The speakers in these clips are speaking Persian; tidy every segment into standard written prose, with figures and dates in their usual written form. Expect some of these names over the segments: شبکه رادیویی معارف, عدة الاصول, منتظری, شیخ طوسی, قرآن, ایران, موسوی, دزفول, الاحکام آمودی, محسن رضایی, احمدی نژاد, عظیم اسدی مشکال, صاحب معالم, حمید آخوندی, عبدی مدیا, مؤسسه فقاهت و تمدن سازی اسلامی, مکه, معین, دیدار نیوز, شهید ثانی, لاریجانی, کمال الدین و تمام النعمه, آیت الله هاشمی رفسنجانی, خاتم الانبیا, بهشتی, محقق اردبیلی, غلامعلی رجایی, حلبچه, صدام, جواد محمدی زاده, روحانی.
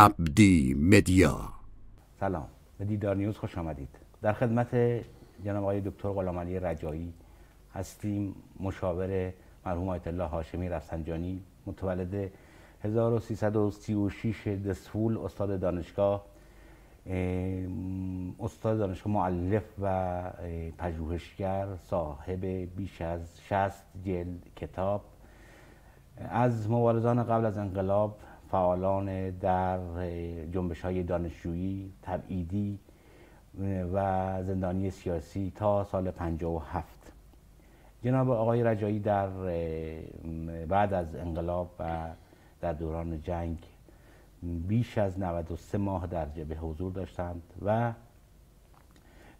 عبدی مدیا. سلام، به دیدار نیوز خوش آمدید. در خدمت جناب آقای دکتر غلامعلی رجایی هستیم، مشاور مرحوم آیت الله هاشمی رفسنجانی، متولد 1336 دزفول، استاد دانشگاه، مؤلف و پژوهشگر، صاحب بیش از 60 جلد کتاب، از مبارزان قبل از انقلاب، فعالان در جنبش‌های دانشجویی، تبعیدی و زندانی سیاسی تا سال 57. جناب آقای رجایی در بعد از انقلاب و در دوران جنگ بیش از 93 ماه در جبهه حضور داشتند و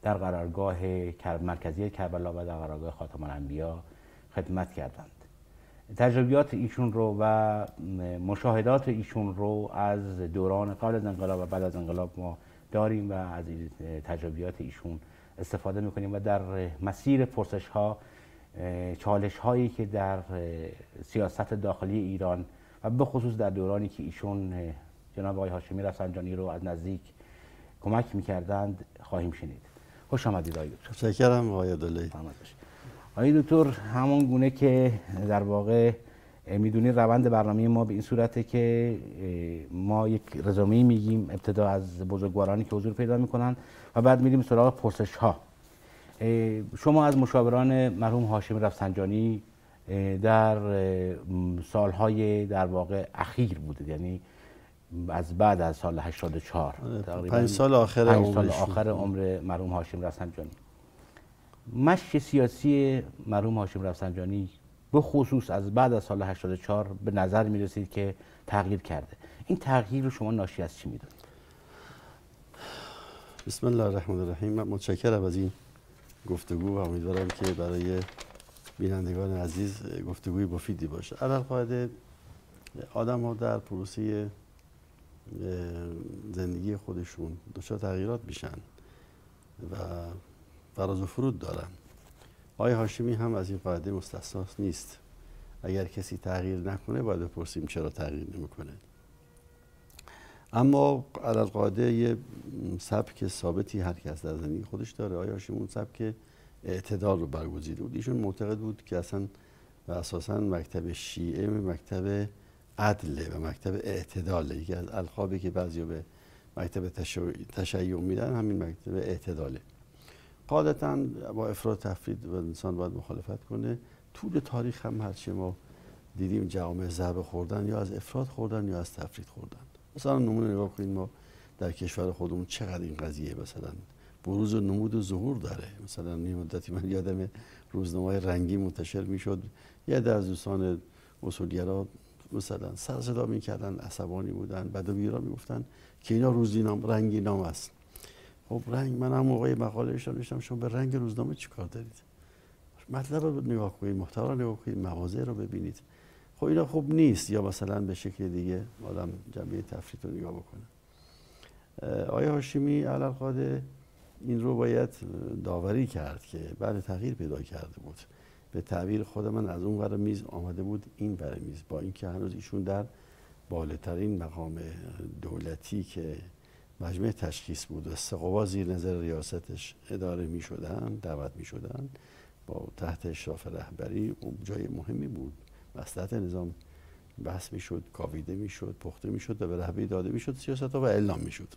در قرارگاه مرکزی کربلا و در قرارگاه خاتم الانبیا خدمت کردند. تجربیات ایشون رو و مشاهدات ایشون رو از دوران قبل از انقلاب و بعد از انقلاب ما داریم و از تجربیات ایشون استفاده میکنیم و در مسیر پرسش ها، چالش هایی که در سیاست داخلی ایران و به خصوص در دورانی که ایشون جناب آقای هاشمی رفسنجانی رو از نزدیک کمک میکردند خواهیم شنید. خوش آمدید آقای دکتر. تشکرم آقای عبدالله. آقای دکتر، همون گونه که در واقع میدونید روند برنامه ما به این صورته که ما یک رزومه میگیم ابتدا از بزرگوارانی که حضور پیدا میکنن و بعد میریم سراغ پرسش ها. شما از مشاوران مرحوم هاشمی رفسنجانی در سالهای در واقع اخیر بوده، یعنی از بعد از سال 84 تقریبا 5 سال آخر عمر مرحوم هاشمی رفسنجانی. مشی سیاسی مرحوم هاشمی رفسنجانی به خصوص از بعد از سال 84 به نظر می رسید که تغییر کرده. این تغییر رو شما ناشی از چی می دونید؟ بسم الله الرحمن الرحیم. متشکرم از این گفتگو و امیدوارم که برای بینندگان عزیز گفتگوی مفیدی باشه. علاوه آدم ها در پروسه زندگی خودشون دچار تغییرات میشن و فراز و فرود دارن. آقای هاشمی هم از این قاعده مستثنا نیست. اگر کسی تغییر نکنه باید بپرسیم چرا تغییر نمیکنه. اما علی‌القاعده یه سبک ثابتی هر کس در زندگی خودش داره. آقای هاشمی اون سبک اعتدال رو برگزیده بود. ایشون معتقد بود که اصلا و اساسا مکتب شیعه مکتب عدله و مکتب اعتداله. یکی از القابی که بعضیا به مکتب تشیع میدن همین مکتب اعتداله. قاعدتاً با افراد تفرید و انسان باید مخالفت کنه. طول تاریخ هم هرچی ما دیدیم جوامع ضربه خوردن، یا از افراد خوردن یا از تفرید خوردن. مثلا نمونه نگاه کنید ما در کشور خودمون چقدر این قضیه مثلا بروز و نمود و ظهور داره. مثلا یه مدتی من یادم روزنامه‌های رنگی منتشر میشد، یه در از دوستان اصولگرا مثلا سر صدا میکردن، عصبانی بودن، بعد و بیرا میگفتن که اینا روزنامه رنگی نام است. خب رنگ، من هم موقع مقاله نوشتم شما به رنگ روزنامه چیکار دارید؟ مطلب رو نگاه کنید، محتوا رو نگاه کنید، مواضع رو ببینید. خب اینا خوب نیست. یا مثلا به شکل دیگه آدم جنبه تفریط رو نگاه بکنه. آقای هاشمی علی‌القاعده این رو باید داوری کرد که بله تغییر پیدا کرده بود. به تعبیر خود من از اون ور میز آمده بود این ور میز، با اینکه هنوز ایشون در بالاترین مقام دولتی که مجمع تشخیص بود و سقوا زیر نظر ریاستش اداره می شدن، دعوت می شدن، با تحت اشراف رهبری جای مهمی بود. مصلحت نظام بحث می شد، کاویده می شد، پخته می شد و به رهبری داده می شد، سیاست‌ها و اعلام می شد.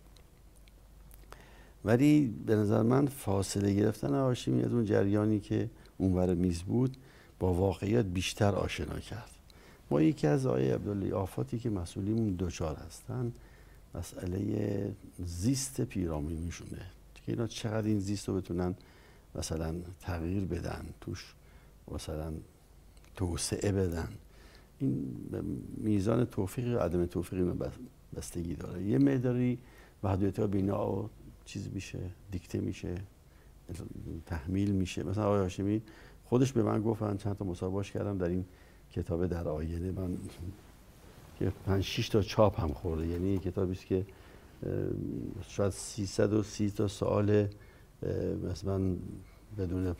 ولی به نظر من فاصله گرفتن هاشمی از اون جریانی که اونور میز بود با واقعیت بیشتر آشنا کرد. ما یکی از آقای عبدالله آفاتی که مسئولین دچار هستن مسئله زیست پیرامونیشونه که اینا چقدر این زیست رو بتونن مثلا تغییر بدن، توش مثلا توسعه بدن. این میزان توفیق و عدم توفیق اینو بستگی داره. یه مقداری وحدت‌ها بینا چیز میشه، دیکته میشه، تحمیل میشه. مثلا آقای هاشمی خودش به من گفت، من چند تا مصاحبه‌اش کردم در این کتاب در آینه من که 5-6 تا چاپ هم خورده، یعنی یه کتابی است که شاید 330 تا سوال مثلا بدون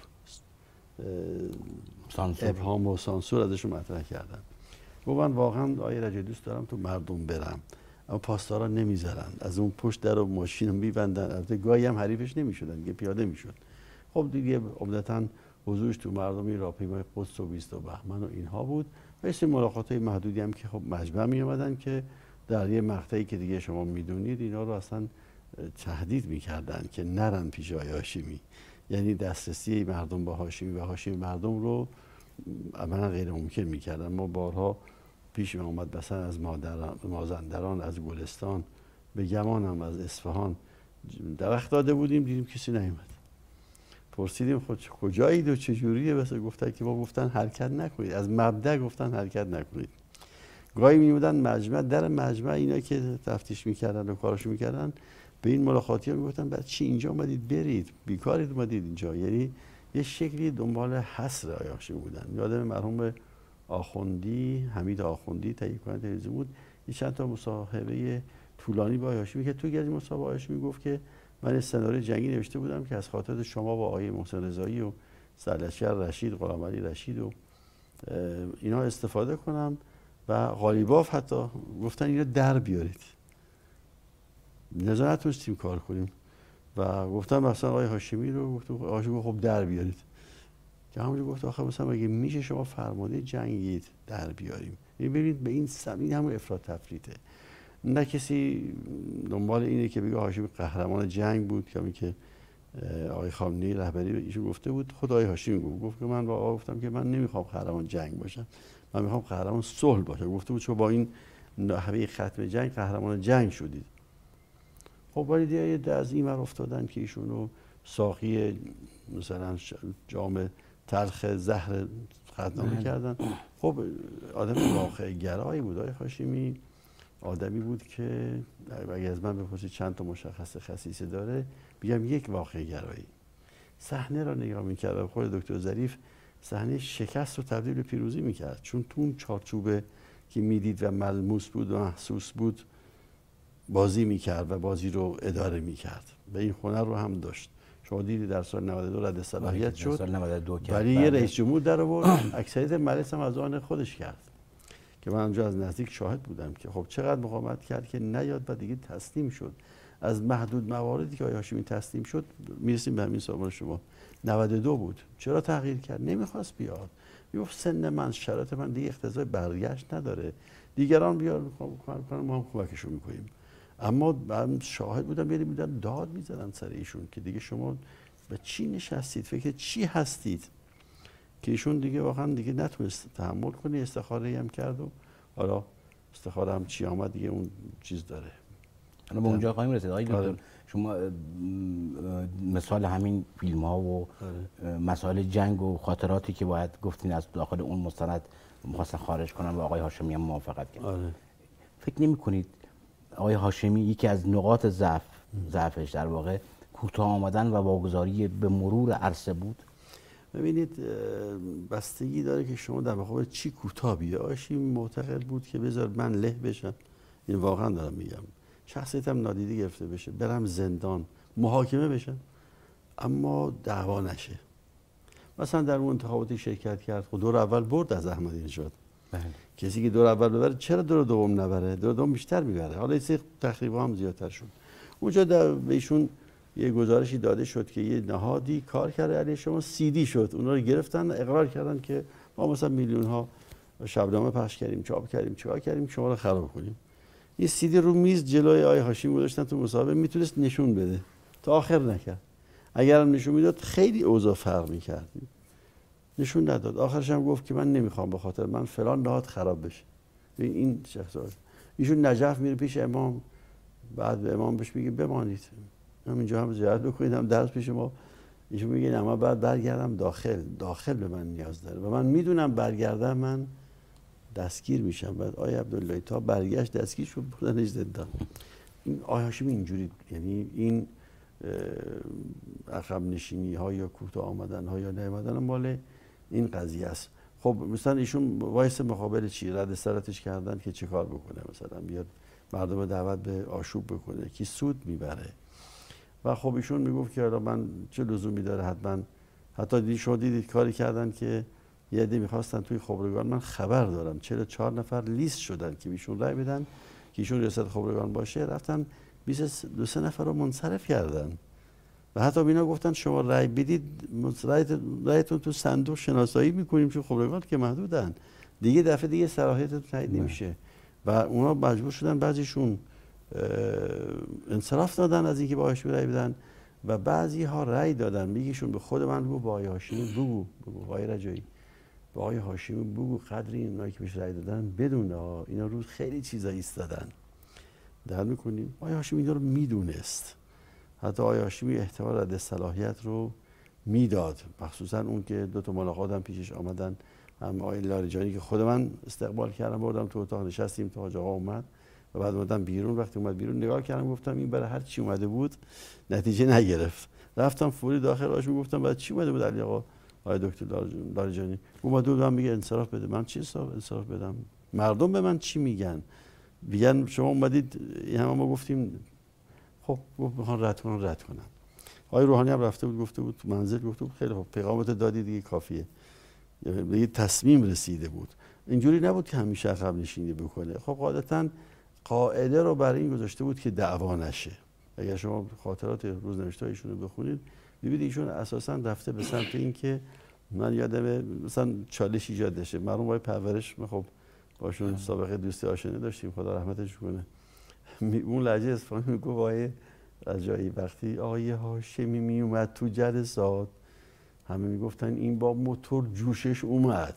ابهام و سانسور ازشون مطرح کردن. گفتم واقعا آقای رجایی دوست دارم تو مردم برم، اما پاسدارا نمیذارند، از اون پشت در و ماشین رو میبندن. البته گاهی هم حریفش نمیشدن، دیگه پیاده میشد. خب دیگه عمدتاً حضورش تو مردمی راهپیمای قدس و بیست و بهمن و اینها بود و این ملاقات‌های محدودی هم که خب مجمع می‌آمدن که در یه مقطعی که دیگه شما میدونید اینا رو اصلا تهدید میکردن که نرن پیش آقای هاشمی، یعنی دسترسی مردم به هاشمی و هاشمی مردم رو عملاً غیر ممکن میکردن. ما بارها پیش اومد مثلا از مازندران، از گلستان، به گمان هم از اصفهان درخت داده بودیم، دیدیم کسی نیومد. پرسیدیم خود کجایید و چجوریه؟ بس گفتن که ما گفتن حرکت نکنید، از مبدا گفتن حرکت نکنید. گاهی میمودن مجمع، در مجمع اینا که تفتیش میکردن و کاراشو میکردن به این ملاقاتی ها میگفتن بعد چی اینجا اومدید برید، بیکارید اومدید اینجا. یعنی یه شکلی دنبال حصر آقای هاشمی بودن. یادم مرحوم آخوندی، حمید آخوندی، تهیه کننده تلویزیون بود، یه چند تا مصاحبه طولانی با آقای هاشمی که تو گزی مصاحبه آقای هاشمی گفت که من سناریوی جنگی نوشته بودم که از خاطرات شما با آقای محسن رضایی و سید رشید، غلامعلی رشید و اینا استفاده کنم و قالیباف حتی گفتن اینا در بیارید. نزا نتونستیم کار کنیم و گفتن مثلا آقای هاشمی رو گفت هاشمی خب در بیارید. که همونجا گفت آخه مثلا اگه میشه شما فرمانده جنگید در بیاریم. ببینید به این سمین همون افراد تفریطه. نه کسی دنبال اینه که بگه هاشمی قهرمان جنگ بود، کمی که آقای خامنه‌ای رهبری ایشون گفته بود. خود آقای هاشمی گفت که من با آقا گفتم که من نمیخوام قهرمان جنگ باشم، من میخوام قهرمان صلح باشم. گفته بود شما با این نحوه ختم جنگ قهرمان جنگ شدید. خب ولی دیگه از این ور افتادن که ایشون رو ساقی مثلا جام تلخ زهر قدردانی کردن. خب آدم واقع گرایی بود آقای هاشمی، آدمی بود که اگه از من بپرسید چند تا مشخص خصیصه داره میگم یک واقعه گرایی. صحنه را نگاه میکرد، خود دکتر زریف صحنه شکست رو تبدیل به پیروزی میکرد، چون تو اون چارچوبه که میدید و ملموس بود و محسوس بود بازی میکرد و بازی رو اداره میکرد و این هنر رو هم داشت. شما دیدید در سال 92 رد صلاحیت شد، ولی یه رئیس جمهور در آورد، اکثریت مجلس هم از آن خودش کرد که من اونجا از نزدیک شاهد بودم که خب چقدر مقاومت کرد که نیاد و دیگه تسلیم شد. از محدود مواردی که آقای هاشمی تسلیم شد میرسیم به همین سال شما 92 بود. چرا تغییر کرد؟ نمیخواست بیاد، میگفت سن من، شرایط من دیگه اقتضای برگشت نداره، دیگران بیار میکنن ما هم کمکشون میکنیم. اما من شاهد بودم یعنی بودن داد میزنن سر ایشون که دیگه شما به چی نشستید، فکر چی هستید، که ایشون دیگه واقعا دیگه نتونست تحمل کنه. استخاره هم کرد و حالا استخاره هم چی آمد دیگه اون چیز داره. حالا به اونجا خواهیم رسید آقای دکتر. شما مثال همین فیلم ها و مسائل جنگ و خاطراتی که باید گفتین از داخل اون مستند می‌خواستن خارج کنن و آقای هاشمی هم موافقت کرد. فکر نمی‌کنید آقای هاشمی یکی از نقاط ضعفش در واقع کوتاه آمدن و واگذاری به مرور عرصه بود؟ ببینید بستگی داره که شما در مقابل چی کوتاه بیایید. آقای هاشمی معتقد بود که بذار من له بشم، این واقعا دارم میگم، شخصیتم نادیده گرفته بشه، برم زندان، محاکمه بشم اما دعوا نشه. مثلا در اون انتخاباتی شرکت کرد، خود دور اول برد از احمدی نژاد. کسی که دور اول ببره چرا دور دوم نبره؟ دور دوم بیشتر میبره. حالا این تخریب‌ها هم زیادتر شد. اونجا بهشون یه گزارشی داده شد که یه نهادی کار کرده علیه شما، سیدی شد، اونا رو گرفتن، اقرار کردن که ما مثلا میلیون ها شبنامه پخش کردیم، چاپ کردیم، چیکار کردیم، شما رو خراب کنیم. این سیدی رو میز جلوی آقای هاشمی گذاشتن، تو مصاحبه میتونست نشون بده، تا آخر نکرد. اگرم نشون میداد خیلی اوضاع فرق می‌کرد. نشون نداد. آخرش هم گفت که من نمیخوام به خاطر من فلان نهاد خراب بشه. این شخصیت. ایشون نجف میره پیش امام، بعد به امام بهش میگه بمانید. همینجا هم زیارت بکنید، هم درس پیش ما. ایشون میگه نه من بعد برگردم داخل، داخل به من نیاز داره و من میدونم برگردم من دستگیر میشم. بعد آقای عبدالله تا برگشت دستگیر شد، بردنش زندان. این آقای هاشمی اینجوری، یعنی این عقب نشینی ها یا کوتاه آمدن ها یا نیامدن مال این قضیه است. خب مثلا ایشون وایس مقابل چی رد سرتش کردن که چه کار بکنه، مثلا بیاد مردم دعوت به آشوب بکنه کی سود میبره. و خب ایشون میگفت که حالا من چه لزومی داره حتما. حتی دیدید کاری کردن که یه عده میخواستن توی خبرگان، من خبر دارم ۴۴ نفر لیست شدن که ایشون رای بدن، که ایشون ریاست خبرگان باشه، رفتن 22 نفر رو منصرف کردن و حتی بینا گفتن شما رای بدید، رایتون تو صندوق شناسایی میکنیم، چون خبرگان که محدودن دیگه، دفعه دیگه صلاحیتتون تایید نمیشه و اونا مجبور شدن بعضیشون انصراف دادن از اینکه با هاشمی رای بدن و بعضی ها رای دادن. میگیشون به خود من بگو، با آقای هاشمی بگو، آقای رجایی با آقای هاشمی بگو، قدری اینایی که بهش رای دادن بدونه ها، اینا رو خیلی چیزا ایستادن. درک میکنیم آقای هاشمی اینا رو میدونست، حتی آقای هاشمی احتمال رد صلاحیت رو میداد، مخصوصا اون که دو تا ملاقات هم پیشش آمدن، هم آقای لاریجانی که خود من استقبال کردم، بردم تو اتاق نشستیم تا حاج آقا اومد و بعد اومدم بیرون. وقتی اومد بیرون نگاه کردم، گفتم این برای هر چی اومده بود نتیجه نگرفت. رفتم فوری داخل آش میگفتم بعد چی اومده بود علی آقا، آقای دکتر لاریجانی اومد دو میگه انصراف بده. من چی انصراف بدم؟ مردم به من چی میگن؟ میگن شما اومدید این هم ما گفتیم خب میخوان رد کنن، رد کنن. آقای روحانی هم رفته بود، گفته بود تو منزل، گفته بود خیلی خب پیغامت دادی دیگه کافیه. یه تصمیم رسیده بود. اینجوری نبود که همیشه عقب نشینی بکنه. خب قاعدتاً قاعده رو برای این گذاشته بود که دعوا نشه. اگر شما خاطرات روزنوشت‌های ایشون رو بخونید می‌بینید ایشون اساساً رفته به سمت اینکه من یادم مثلا چالش ایجاد بشه. مرحوم آقای پرورش خب باشون سابقه دوستی آشنایی داشتیم، خدا رحمتش کنه. اون لهجه اصفهانی میگفت آقای رجایی وقتی آقای هاشمی میومد تو جلسات همه میگفتن این با موتور جوشش اومد،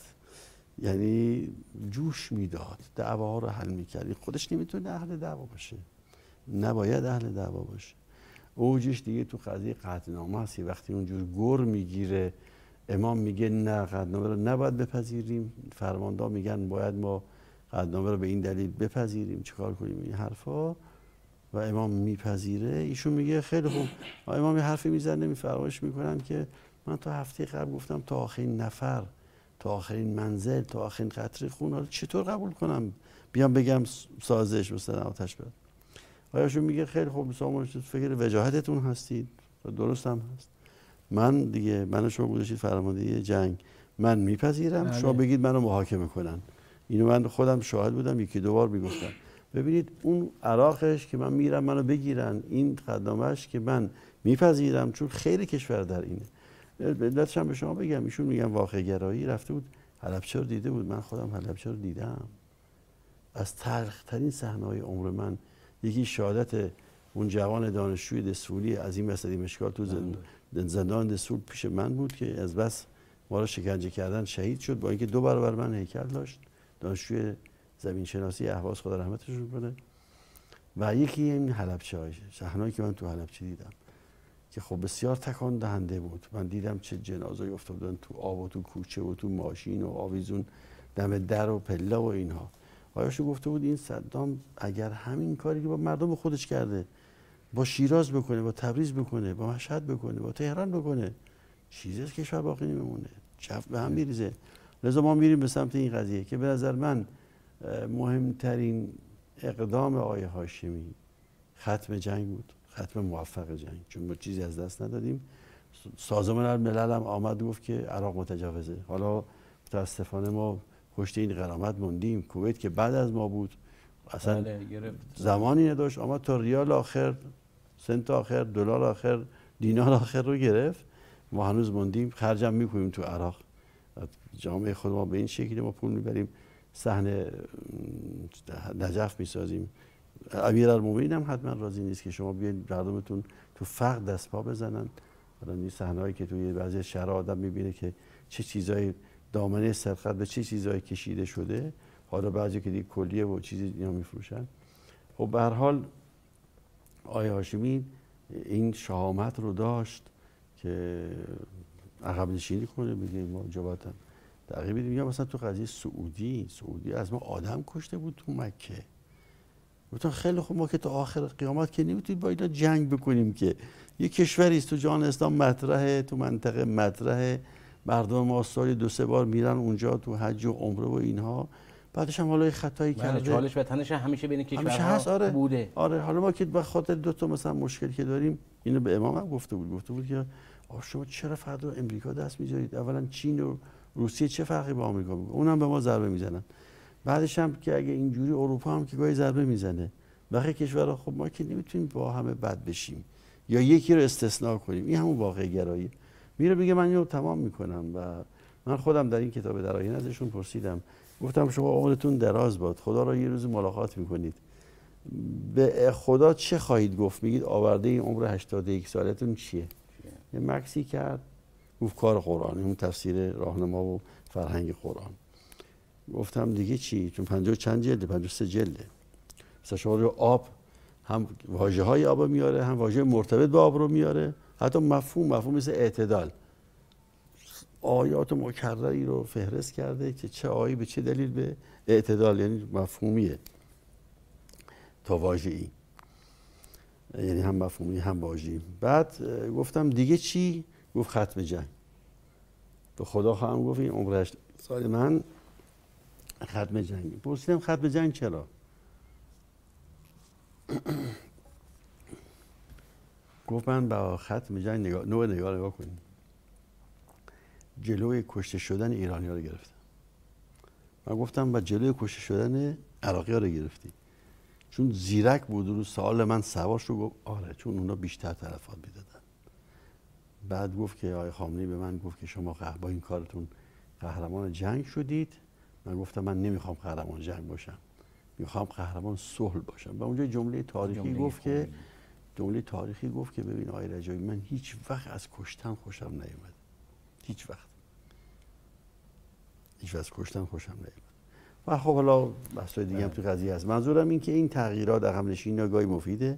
یعنی جوش میداد، دعواها رو حل میکرد. خودش نمیتونه اهل دعوا باشه، نباید اهل دعوا باشه. اوجش دیگه تو قضیه قطعنامه هستی، وقتی اونجور گر میگیره امام میگه نه قطعنامه رو نباید بپذیریم، فرماندا میگن باید ما قطعنامه رو به این دلیل بپذیریم، چیکار کنیم این حرفا و امام میپذیره. ایشون میگه خیلی خوب، امام یه حرفی میزنه میفرمایش میکنن که من تا هفته قبل گفتم تا آخرین نفر، تا آخرین منزل، تا آخرین قطره خون، حالا چطور قبول کنم بیام بگم سازش مثلا آتش بزن؟ آیاشون میگه خیلی خوب شما فکر وجاهتتون هستید، درست هم هست. من دیگه منو شما گذاشتید فرمانده جنگ، من میپذیرم، شما بگید منو محاکمه کنن. اینو من خودم شاهد بودم، یکی دو بار میگفتم. ببینید اون عراقش که من میرم منو بگیرن، این قدمش که من میپذیرم، چون خیلی کشور در اینه. علتش هم به شما بگم، ایشون میگم واقع گرایی، رفته بود حلبچه رو دیده بود. من خودم حلبچه رو دیدم، از تلخترین صحنه‌های عمر من. یکی شهادت اون جوان دانشجوی دزفولی عظیم اسدی مشکال تو زندان دزفول پیش من بود که از بس ما رو شکنجه کردن شهید شد، با اینکه دو برابر من هیکل داشت، دانشجوی زمین شناسی اهواز خدا رحمتشون کنه. و یکی این حلبچه‌ها، صحنه‌ای که من تو حلبچه دیدم که خب بسیار تکان دهنده بود. من دیدم چه جنازه‌ای افتادن تو آب و تو کوچه و تو ماشین و آویزون دم در و پله و اینها. آیاشو گفته بود این صدام اگر همین کاری که با مردم خودش کرده با شیراز بکنه، با تبریز بکنه، با مشهد بکنه، با تهران بکنه، چیزی از کشور باقی نمیمونه، چفت به هم میریزه. لذا ما میریم به سمت این قضیه که به نظر من مهمترین اقدام آقای هاشمی ختم جنگ بود، ختم موفق جنگ، چون ما چیزی از دست ندادیم. سازمان الملل هم آمد گفت که عراق متجاوزه. حالا متاسفانه ما پشت این غرامت موندیم. کویت که بعد از ما بود اصلا زمانی نداشت، آمد تا ریال آخر، سنت آخر، دلار آخر، دینار آخر رو گرفت. ما هنوز موندیم، خرجم میکنیم تو عراق، جامعه خود ما به این شکلی ما پول میبریم، صحن نجف میسازیم. امیرالمومنین هم حتما راضی نیست که شما بیاید مردمتون تو فقر دست پا بزنن. الان این صحنه‌ای که توی بعضی شهر آدم می‌بینه که چه چیزای دامنه سرقت به چه چیزایی کشیده شده. حالا بعضی که دیگه کلیه و چیزی اینا می‌فروشن. خب به هر حال آقای هاشمی این شهامت رو داشت که عقب نشینی کنه، میگه ما جوابتن تعقیب می‌دیم. یا مثلا تو قضیه سعودی از ما آدم کشته بود تو مکه. گفتن خیلی خوب ما که تا آخر قیامت که نمیتونیم با اینا جنگ بکنیم، که یک کشوری است تو جهان اسلام مطرحه، تو منطقه مطرحه، مردم ما سالی دو سه بار میرن اونجا تو حج و عمره و اینها، بعدش هم حالا خطایی کرده، چالش وطنش همیشه بین کشورها آره. بوده. آره حالا ما که به خاطر دو تا مثلا مشکل که داریم، اینو به امام هم گفته بود که شما چرا فردا امریکا دست می‌ذارید؟ اولا چین و روسیه چه فرقی با آمریکا می‌کنه؟ اونم به ما ضربه میزنن. بعدش هم که اگه اینجوری اروپا هم که گاهی ضربه میزنه، بقیه کشورها خب ما که نمیتونیم با همه بد بشیم یا یکی رو استثناء کنیم. این همون واقع گرایی میره میگه من اینو تمام میکنم. و من خودم در این کتاب در آینه ازشون پرسیدم، گفتم شما عمرتون دراز باد، خدا را یه روز ملاقات میکنید، به خدا چه خواهید گفت؟ میگید آورده این عمر 81 سالتون چیه؟ یه مکسی کرد گفت کار قرآن، اون تفسیر راهنما و فرهنگ قرآن. گفتم دیگه چی؟ چون 50 چند جلده، 53 جلده. مثلا شما رو آب هم واژه های آب رو میاره، هم واژه مرتبط به آب رو میاره، حتی مفهوم مثل اعتدال. آیات مکرری رو فهرست کرده که چه آیی به چه دلیل به اعتدال، یعنی مفهومیه تا واژه‌ای، یعنی هم مفهومی هم واژه‌ای. بعد گفتم دیگه چی؟ گفت ختم جنگ. به خدا خواهم گفت این عمرش سال من ختم جنگ. پرسیدم ختم جنگ چرا؟ گفت من با ختم جنگ نگاه کنیم، جلوی کشته شدن ایرانی ها رو گرفتم. من گفتم با جلوی کشته شدن عراقی ها رو گرفتی؟ چون زیرک بود رو سوال من سواش رو گفت آره، چون اونا بیشتر تلفات میدادن. بعد گفت که آقای خامنه‌ای به من گفت که شما با این کارتون قهرمان جنگ شدید. من گفتم من نمیخوام قهرمان جنگ باشم، میخوام قهرمان صلح باشم. و اونجا جمله تاریخی گفت که ببین آقای رجایی، من هیچ وقت از کشتن خوشم نیومد، هیچ وقت از کشتن خوشم نیومد. و خب حالا بحث‌های دیگه هم تو قضیه هست. منظورم این که این تغییرات عقب‌نشینی‌ها گاهی مفیده،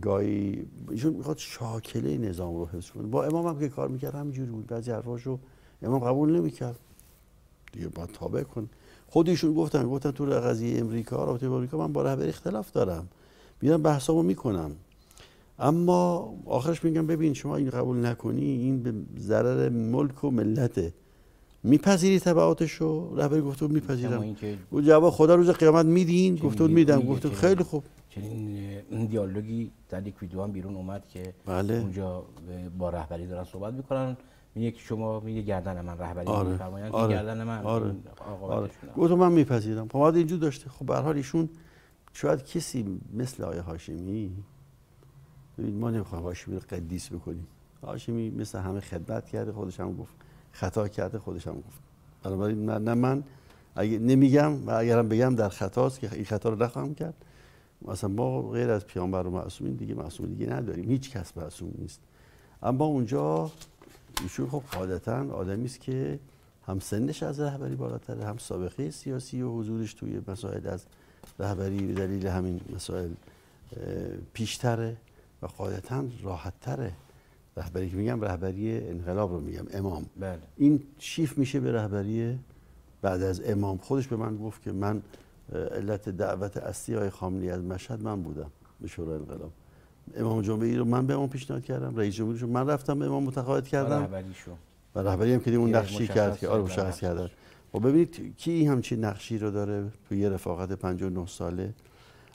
گاهی ایشون میخواد شاکله نظام رو حفظ کنه. با امام هم که کار میکرد همینجوری بود، بعضی حرفاشو امام قبول نمیکرد، دیگه باید تابع کن. خودشون گفتن تو قضیه امریکا، رابطه با امریکا من با رهبری اختلاف دارم، میرم بحثامو میکنم، اما آخرش میگم ببین شما این قبول نکنی این به ضرر ملک و ملته، میپذیری تبعاتشو؟ رهبری گفت میپذیرم. او جواب خدا روز قیامت میدین؟ گفت میدم. گفت خیلی خوب. این دیالوگی در یک ویدیو هم بیرون اومد که بله. اونجا با رهبری دارن صحبت میکنن، میگه شما میگه گردن من رهبری میفرمایند که گردن من آقا گفت من میپذیرم. خب بعد اینجور داشته. خب به هر حال ایشون شاید کسی مثل آقای هاشمی، ما نمیخوایم هاشمی رو قدیس بکنیم، هاشمی مثل همه خدمت کرده، خودش هم گفت خطا کرده، خودش هم گفت. بنابراین نه من اگه نمیگم و اگرم بگم در خطاست که این خطا رو نخواهم کرد. مثلا ما غیر از پیامبر و معصومین دیگه معصوم دیگه نداریم، هیچ کس معصوم نیست. اما اونجا ایشون خب عادتاً آدمی است که هم سنش از رهبری بالاتره، هم سابقه سیاسی و حضورش توی مسائل از رهبری به دلیل همین مسائل پیشتره و قاعدتاً راحت‌تره. رهبری که میگم رهبری انقلاب رو میگم، امام بله. این شیف میشه به رهبری بعد از امام. خودش به من گفت که من علت دعوت اصلی آقای خامنه‌ای از مشهد من بودم به شورای انقلاب، امام جمعه‌ای رو من به امام پیشنهاد کردم، رئیس جمهورش رو من رفتم به امام متقاعد کردم و رهبری هم که اون نقشی کرد که آره مشخص کرد. و ببینید کی همچین نقشی رو داره تو یه رفاقت 59 ساله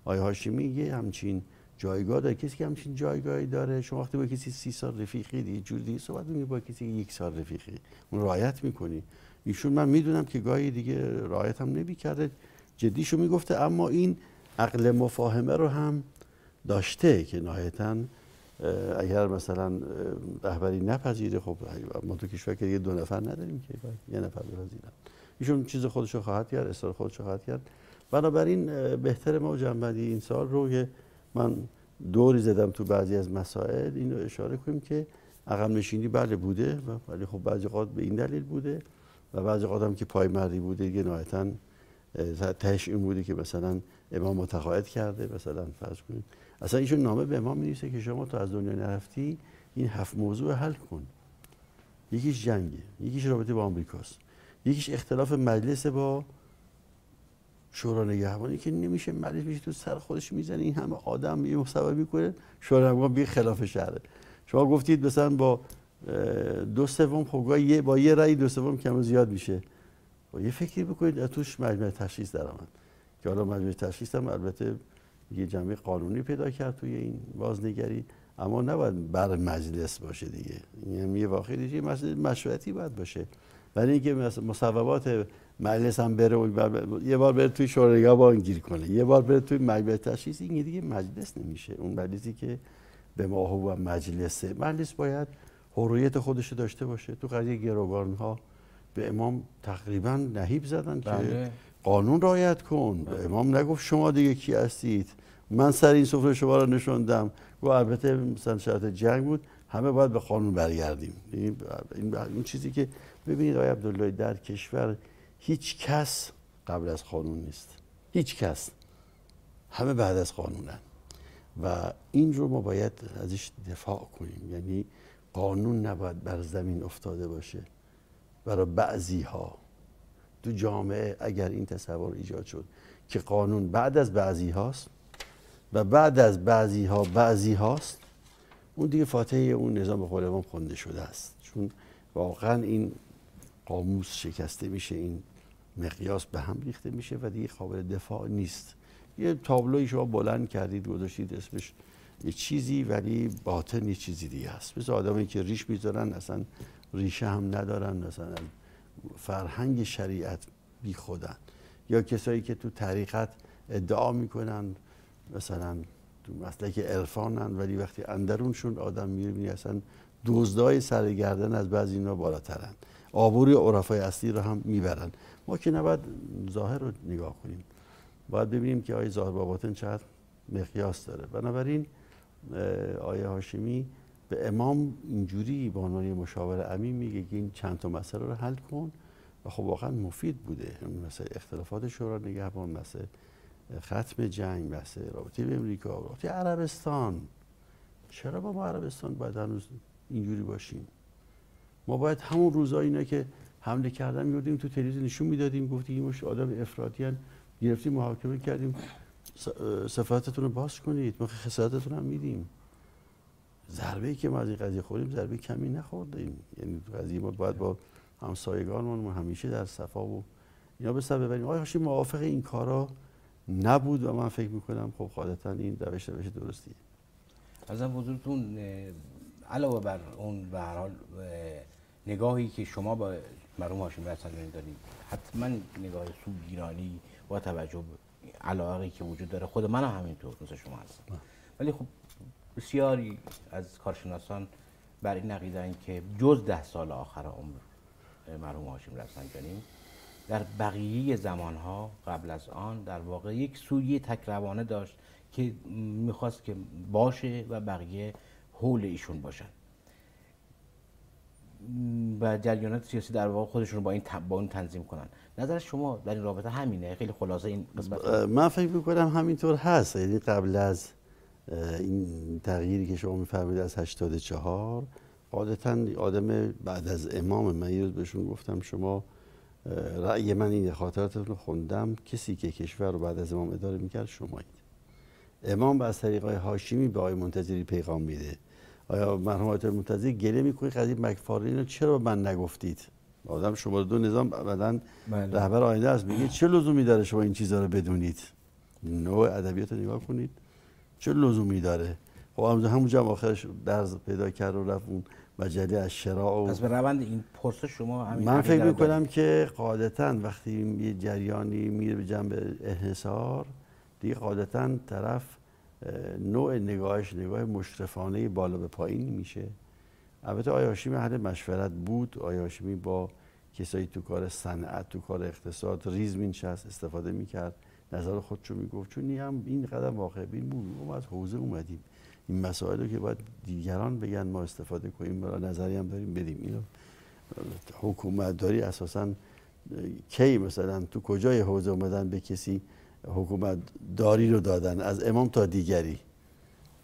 آقای هاشمی، یه همچین جایگاه داره. کسی که همچین جایگاهی داره، شما وقتی با کسی 30 سال رفیقی دیگه جور دیگه صحبت می‌کنی، با کسی 1 سال رفیقی اون رعایت می‌کنی. ایشون من میدونم که گاهی دیگه رعایت هم نمی‌کرد، جدیشو میگفته، اما این عقل مفاهمه رو هم داشته که نهایتاً اگر مثلا رهبری نپذیره، خب ما تو کشور که دیگه 2 نفر نداریم که یه نفر بپذیرن، ایشون چیز خودشو خواهد کرد، اصرار خودشو خواهد کرد. بنابراین بهتر ما جنبندی این سال رو که من دوری زدم تو بعضی از مسائل اینو اشاره کنیم که عقب نشینی بله بوده، ولی خب بعضی اوقات به این دلیل بوده و بعضی اوقات هم که پایمردی بوده دیگه، نهایتاً تهش این بوده که مثلا امام متقاعد کرده، مثلا فرض کنید اصلا ایشون نامه به امام می‌نویسه که شما تو از دنیا نرفتی، این 7 موضوع حل کن. یکیش جنگه، یکیش رابطه با آمریکاست، یکیش اختلاف مجلس با شورا نگهبانی که نمیشه، مجلس میشه تو سر خودش میزنه، این همه آدم یه مصوبه میکنه، شورا نگهبان بی خلاف شهره. شما گفتید مثلا با 2/3 خوگای با یه رأی 2/3 کم زیاد میشه. و یه فکری بکنید از توش مجمع تشخیص درآمد که حالا مجمع تشخیص هم البته یه جنبه قانونی پیدا کرد توی این بازنگری، اما نباید بر مجلس باشه دیگه، این یه واقعیه، مسئله مشورتی باید باشه. ولی اینکه مصوبات مجلس هم بره و یه بار بره توی شورایگاه با گیر کنه، یه بار بره توی مجلس تشخیص. این دیگه مجلس نمیشه، اون مجلسی که به ما هو مجلسه. مجلس باید حریت خودش داشته باشه. تو قضیه گروگان‌ها به امام تقریبا نهیب زدن که قانون رعایت کن. به امام نگفت شما دیگه کی هستید، من سر این سفره شما را نشوندم. و البته مثلا شرط جنگ بود، همه باید به قانون برگردیم. این چیزی که ببینید آقای عبدالله، در کشور هیچ کس قبل از قانون نیست، هیچ کس، همه بعد از قانونن و این رو ما باید ازش دفاع کنیم. یعنی قانون نباید بر زمین افتاده باشه برای بعضی ها. تو جامعه اگر این تصور ایجاد شد که قانون بعد از بعضی هاست و بعد از بعضی ها بعضی هاست، اون دیگه فاتحه اون نظام به قول امام خونده شده است. چون واقعا این قاموس شکسته میشه، این مقیاس به هم ریخته میشه و دیگه قابل دفاع نیست. یه تابلوی شما بلند کردید گذاشتید اسمش یه چیزی، ولی باطن یه چیزی دیگه است. مثل آدمایی که ریش میذارن اصلا ریشه هم ندارن، مثلا فرهنگ شریعت بی خودن. یا کسایی که تو طریقت ادعا میکنن مثلا تو مسلک عرفانن، ولی وقتی اندرونشون آدم میبینی اصلا دزدای سرگردن از بعضی اینا بالاترن، آبروی عرفای اصلی رو هم میبرن. ما که نباید ظاهر رو نگاه کنیم، باید ببینیم که آیا ظاهر با باطن چقدر مقیاس داره. بنابراین آیه هاشمی به امام اینجوری به عنوان مشاور امین میگه که این چند تا مسئله رو حل کن و خب واقعا مفید بوده. مثلا اختلافات شورای نگهبان، مثلا ختم جنگ، مثلا رابطه با امریکا، رابطه عربستان. چرا با ما عربستان باید هنوز اینجوری باشیم؟ ما باید همون روزایی اینا که حمله کردن میوردیم تو تلویزیون نشون میدادیم، گفتیم مش آدم افراطیان، گرفتیم محاکمه کردیم، سفارتتون رو باز کنید، ما خسارتتون هم میدیم. ضربه‌ای که ما از این قضیه خوردیم ضربه کمی نخوردیم. یعنی تو قضیه ما باید با همسایگانمون همیشه در صفا و اینا به سر ببریم. آقای هاشمی موافق این کارا نبود و من فکر میکنم خب غالبا این روش درستیه. عرضم حضورتون علاوه بر اون به هر حال نگاهی که شما با مرحوم هاشمی رفسنجانی دارید، حتما نگاه سودگرایی و توجه علاقی که وجود داره، خود من هم همینطور مثل شما هستم. ولی خب بسیاری از کارشناسان بر این عقیده‌اند که جز 10 سال آخر عمر مرحوم هاشمی رفسنجانی، در بقیه زمانها قبل از آن در واقع یک سویه تکروانه داشت که میخواست که باشه و بقیه حول ایشون باشن و جریانات سیاسی در واقع خودشون با این تنظیم کنن. نظر شما در این رابطه همینه؟ خیلی خلاصه این قسمت من فکر می‌کنم همینطور هست. یعنی قبل از این تغییری که شما می‌فرمایید از 84 عادتاً آدم بعد از امام، من یه روز بهشون گفتم شما رأی من اینه، خاطراتتون رو خوندم، کسی که کشور رو بعد از امام اداره می‌کرد شمایید. امام از طریق آقای هاشمی به آقای منتظری پیغام میده. آیا مرحوم آیت الله منتظری گله میکنه قضیه مکفارین رو چرا من نگفتید؟ آدم شما دو نظام بعداً رهبر آینده است، میگه چه لزومی داره شما این چیزا رو بدونید؟ نوع ادبیات رو نگاه کنید، چه لزومی داره؟ خب همونجا آخرش درز پیدا کرد و رفت اون مجله الشراع. پس به روند این پرسش شما همین، من فکر میکنم که قاعدتاً وقتی یه جریانی میره به جنب انحصار، دیگه قاعدتاً طرف نوع نگاهش نگاه مشرفانه بالا به پایین میشه. البته آیه هاشمی اهل مشورت بود، آیه هاشمی با کسایی تو کار صنعت، تو کار اقتصاد ریز مینشست، استفاده میکرد، نظر خودشو میگفت، چون این هم این قدم واقع بین بود. ما از حوزه اومدیم، این مسائل رو که باید دیگران بگن ما استفاده کنیم، برای نظری هم داریم بدیم. اینو حکومت داری اساساً کی مثلا تو کجای حوزه اومدن به کسی حکومت داری رو دادن از امام تا دیگری؟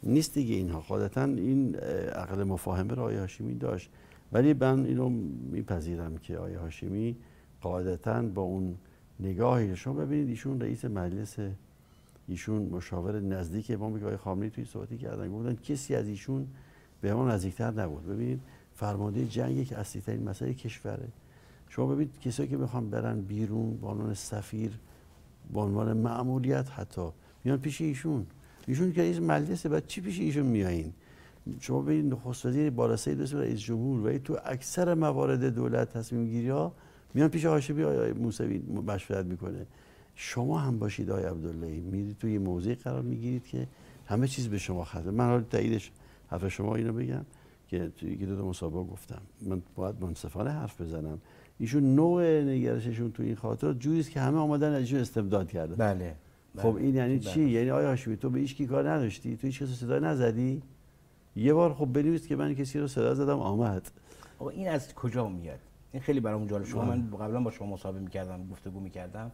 نیست دیگه. اینها قاعدتا این عقل مفاهمه رو آیه هاشمی داشت، ولی من اینو میپذیرم که آیه هاشمی قاعدتا با اون نگاهی، شما ببینید ایشون رئیس مجلس، ایشون مشاور نزدیک امام، که آیه خامنه‌ای توی صحبتی کردن گفتن کسی از ایشون به امام نزدیکتر نبود. ببینید فرمانده جنگ یک اصلی‌ترین مسئله کشوره. شما ببینید کسایی که میخوان برن بیرون به عنوان سفیر، به عنوان مأموریت حتی میان پیش ایشون. ایشون که رئیس مجلسه، بعد چی پیش ایشون میایین؟ شما ببینید نخست وزیر بالاسه رئیس جمهور، ولی تو اکثر موارد دولت تصمیم گیری ها میان پیش هاشمی آقای موسوی مشورت میکنه. شما هم باشید آقای عبداللهی، میرید توی موضعی قرار میگیرید که همه چیز به شما خطه. من حالا تاییدش حرف شما اینو بگم که توی یکی دو مسابقه گفتم من باید منصفانه حرف بزنم. ایشون نوع نگرششون تو این خاطرات جوری است که همه اومدن ازشون استبداد کردن. بله. خب این یعنی چی؟ یعنی آقای هاشمی تو به هیچ کی کار نداشتی؟ تو هیچ کس صدا نزدی؟ یه بار خب بنویس که من کسی رو صدا زدم آمد. آقا این از کجا میاد؟ این خیلی برام جالب. شما من قبلا با شما مصاحبه می‌کردم، گفتگو می‌کردم.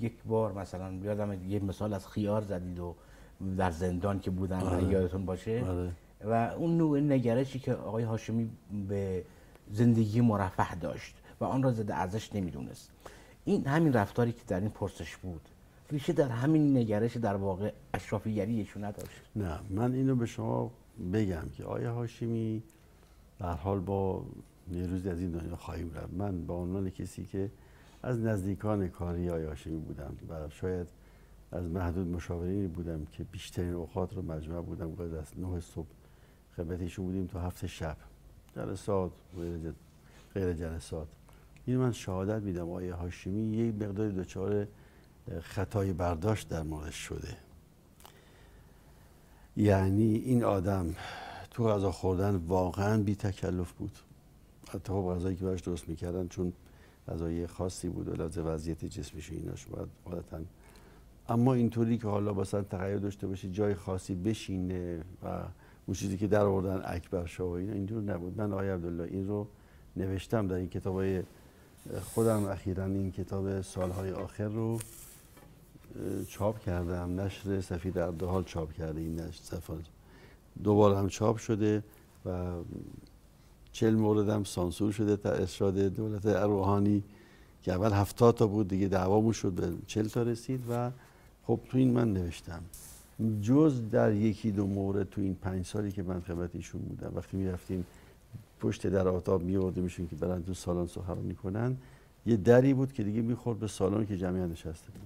یک بار مثلا یادم یه مثال از خیار زدید و در زندان که بودن یادتون باشه. آره. و اون نوع نگرشی که آقای هاشمی به زندگی مرفه داشت و آن را زده ارزش نمیدونست. این همین رفتاری که در این پرسش بود ریشه در همین نگرش در واقع اشرافیگریشون نداشت. نه من اینو به شما بگم که آیا هاشمی در حال با یه روزی از این دنیا خواهیم رفت. من با عنوان کسی که از نزدیکان کاری آیا هاشمی بودم و شاید از محدود مشاورینی بودم که بیشترین اوقات رو مجمع بودم، باید از 9 صبح خدمت ایشون بودیم تا 7 شب، جلسات غیر جلسات. این من شهادت میدم آقای هاشمی یک مقدار دچار خطای برداشت در موردش شده. یعنی این آدم تو غذا خوردن واقعا بی تکلف بود. حتی خب غذایی که براش درست میکردن چون غذای خاصی بود و لحاظ وضعیت جسمش و ایناش باید عادتاً، اما اینطوری که حالا مثلا تغییر داشته باشه جای خاصی بشینه و اون چیزی که در آوردن اکبرشاه و اینا اینجور نبود. من آقای عبدالله این رو نوشتم در این کتابای خودم. اخیراً این کتاب سالهای آخر رو چاپ کردم، نشر سفید عبدالله چاپ کرده. این نشر دوبار هم چاپ شده و 40 مورد هم سانسور شده تا ارشاد دولت روحانی که اول 70 تا بود دیگه دعوامون شد به 40 تا رسید. و خب تو این من نوشتم جز در یکی دو مورد تو این 5 سالی که من خدمت ایشون بودم وقتی میرفتیم پشت در آتاب میورده میشون که برن تو سالن سخنرانی میکنن، یه دری بود که دیگه میخورد به سالن که جمعیت نشسته بود.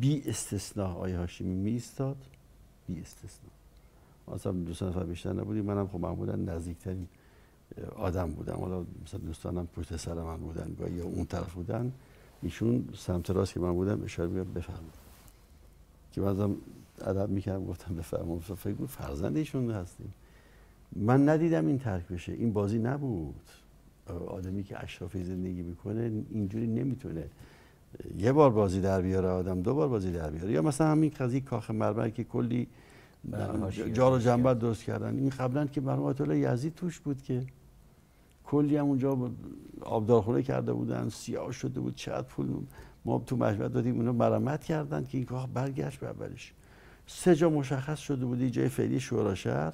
بی استثناء آقای هاشمی میستاد، بی استثناء. اصلا 2 نفر بیشتر نبودیم. منم خب معمولا نزدیکترین آدم بودم، حالا مثلا دوستانم پشت سر من بودن یا اون طرف بودن، ایشون سمت راست که من بودم اشاره می‌کرد بفرمایید که بعضام ادب می‌کردم گفتم بفرمایید، فکر کنم فرزند ایشون هستیم. من ندیدم این ترک بشه. این بازی نبود. آدمی که اشرافی زندگی میکنه اینجوری نمیتونه یه بار بازی در بیاره آدم، دو بار بازی در بیاره. یا مثلا همین قضیه کاخ مرمر که کلی جار و جنبل درست کردن، این قبلا که مرحوم آیت الله یزدی توش بود که کلی هم اونجا آبدارخونه کرده بودن، سیاه شده بود، چقدر پول ما تو مجمع دادیم اونو مرمت کردن که این کاخ برگشت به اولش. 3 جا مشخص شده بود، جای فعلی شورا شهر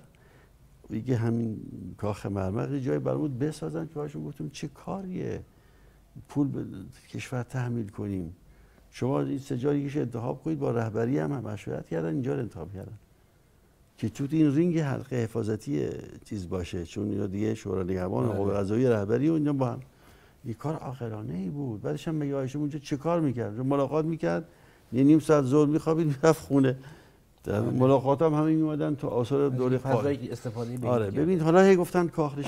دیگه همین کاخ مرمر، جای برامون بسازن که باشون گفتم چه کاریه پول به کشور تحمیل کنیم، شما این 3 جا یکیش انتخاب کنید. با رهبری هم مشورت کردن اینجا رو انتخاب کردن که تو این رینگ حلقه حفاظتی چیز باشه، چون یا دیگه شورای نگهبان و قوه قضاییه رهبری و اینجا با هم. این کار عاقلانه ای بود. بعدش هم میگه آیشون اونجا چه کار میکرد؟ ملاقات میکرد، یه نیم ساعت زور میخوابید میرفت خونه. در ملاقات هم همین اومدن تو آثار دوره قاجار استفاده. آره ببینید حالا هی گفتن کاخ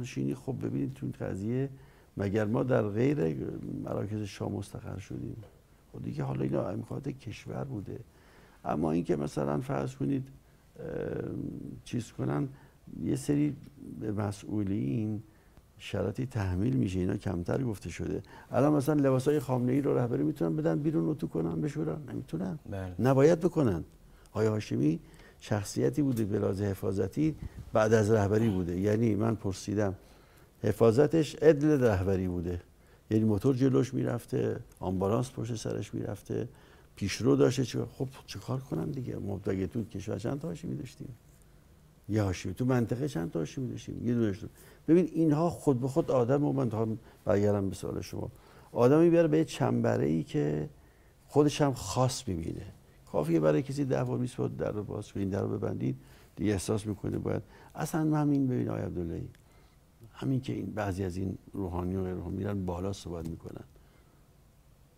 نشینی. خب ببینید تو این قضیه مگر ما در غیر مراکز شاه مستقر شدیم؟ خب دیگه حالا اینا امکانات کشور بوده. اما اینکه مثلا فرض کنید چیز کنن یه سری مسئولین شرایطی تحمیل میشه، اینا کمتر گفته شده. الان مثلا لباسای خامنه‌ای رو رهبری میتونن بدن بیرون اتو کنن بشورن؟ نمیتونن. نباید بکنن. آقای هاشمی شخصیتی بوده به لحاظ حفاظتی بعد از رهبری بوده. یعنی من پرسیدم حفاظتش عدل رهبری بوده، یعنی موتور جلوش میرفته، آمبولانس پشت سرش میرفته، پیشرو داشته. خب چه کار کنم دیگه؟ مبتدی تو کشور چند تا هاشمی داشتیم؟ یه هاشمی تو منطقه چند تا هاشمی داشتیم؟ یه دونش. ببین اینها خود به خود آدم و من تا برگردم به سوال شما، آدمی بیاره به چنبره‌ای که خودش هم خاص می‌بینه. کافیه برای کسی 10 و 20 بار در رو باز کنید، در رو ببندید دیگه احساس میکنه باید. اصلا همین ببین آقای عبداللهی، همین که این بعضی از این روحانی و غیره میرن بالا صحبت میکنن،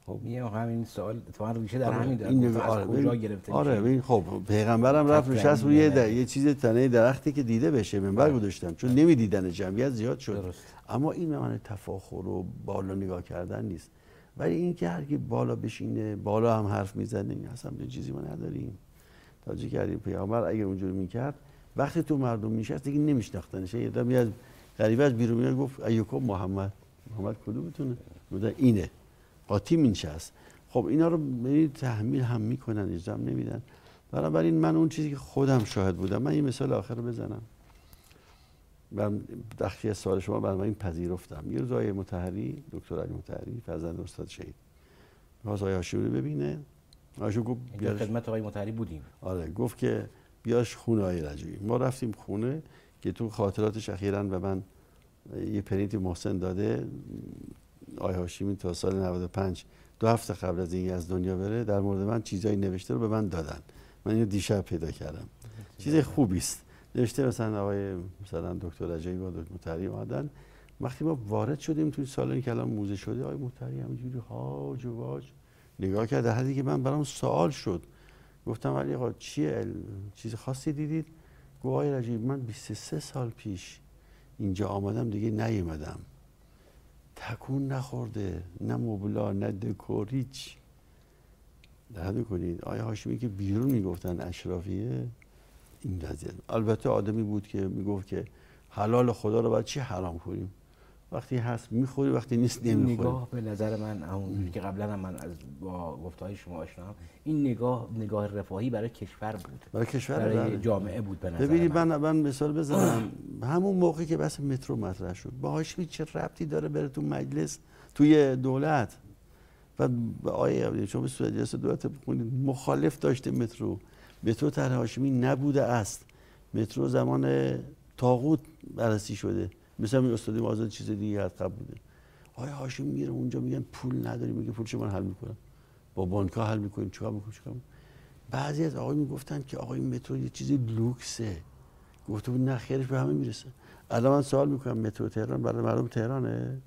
خب میگم همین سوال اتفاقا ریشه در همین داره. از کجا گرفته؟ آره ببین خب پیغمبرم رفت نشست روی یه چیز تنه درختی که دیده بشه منبر گذاشتن چون نمیدیدن جمعیت زیاد شد. درست. اما این معنی تفاخر و بالا نگاه کردن نیست، ولی اینکه هر کی بالا بشینه بالا هم حرف میزنه این اصلا چیزی ما نداریم. توجه کردیم پیغمبر اگر اونجوری میکرد وقتی تو مردم نشست دیگه نمیشناختنش. یه آدمی از غریبه‌اش بیرون میاد گفت ایوکم محمد، محمد کدومتونه؟ گفتن اینه. قاطی مینشست. خب اینا رو تحمیل هم میکنن اجرام نمیدن. بنابراین من اون چیزی که خودم شاهد بودم، من یه مثال آخر رو بزنم. من داخل سوال شما برای این پذیرفتم. یه روز آقای مطهری، دکتر علی مطهری، فرزند استاد شهید، می‌خواست آقای هاشمی رو ببینه. آقایشون گفت بیاش... خدمت آقای مطهری بودیم. آره گفت که بیاش خونه آقای رجایی. ما رفتیم خونه که تو خاطراتش اخیراً به من یه پرینت محسن داده. آقای هاشمی تا سال 95 دو هفته قبل از اینکه از دنیا بره در مورد من چیزایی نوشته رو به من دادن. من اینو دیشب پیدا کردم. چیز خوبی است. نوشته مثلا آقای دکتر رجایی و دکتر مطهری اومدن. وقتی ما وارد شدیم توی سالن که الان موزه شده، آقای مطهری همینجوری هاج و واج نگاه کرد. حدی که من برام سوال شد. گفتم علی آقا چیه؟ چیز خاصی دیدید؟ گفت آقای رجایی من 23 سال پیش اینجا آمدم دیگه نیومدم. تکون نخورده، نه مبلا، نه دکور، هیچ. دقت کنید آقای هاشمی که بیرون میگفتن اشرافیه این وضعیت. البته آدمی بود که میگفت که حلال خدا رو برای چی حرام کنیم؟ وقتی هست میخوری، وقتی نیست نمیخوری. نگاه به نظر من همونجوری که قبلا هم من از با گفته‌های شما آشنام، این نگاه رفاهی برای کشور بود. برای کشور، برای جامعه بود به نظر. ببینید من مثال بزنم. همون موقعی که بس مترو مطرح شد، با هاشمی چه ربطی داره بره تو مجلس توی دولت؟ بعد آیه شما سوال جلسه دولت بخونید، مخالف داشته مترو طرح هاشمی نبوده است. مترو زمان طاغوت بررسی شده. مثلا این استادی آزاد چیز دیگه عقب بوده. آقای هاشمی میره اونجا میگن پول نداری، میگه پول چه من حل میکنم، با بانک‌ها حل میکنیم، چیکار میکنم. بعضی از آقایون میگفتن که آقای مترو یه چیزی لوکسه، گفته بود نه خیرش به همه میرسه. الان من سوال میکنم مترو تهران برای مردم تهرانه؟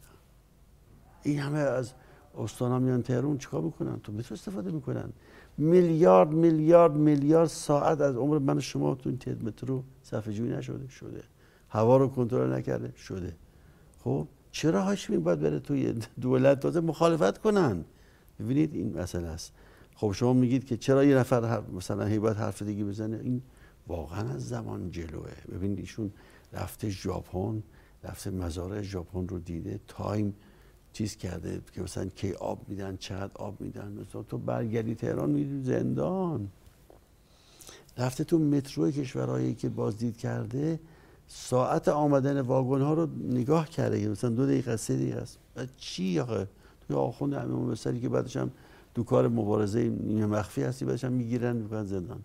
این همه از استانا میان تهران چیکار میکنن؟ تو مترو استفاده میکنن. میلیارد میلیارد میلیارد ساعت از عمر من شما تو این مترو صرف جویی نشده. هوا رو کنترل نکرده شده. خب چرا هاشمی باید بره توی دولت تازه مخالفت کنن؟ ببینید این مسئله است. خب شما میگید که چرا یه نفر مثلا هیبت حرف دیگه بزنه؟ این واقعا از زمان جلوه. ببینید ایشون رفته ژاپن، رفته مزارع ژاپن رو دیده، تایم چیز کرده که مثلا کی آب میدن، چقدر آب میدن. مثلا تو برگردی تهران میری زندان. رفته تو مترو کشورایی که بازدید کرده، ساعت آمدن واگن ها رو نگاه کرده، مثلا 2 دقیقه 3 دقیقه است. بعد چی آخه؟ توی آخوند امام بسری که بعدش هم دو کار مبارزه مخفی هستی، بعدش هم میگیرن میکنن زندان.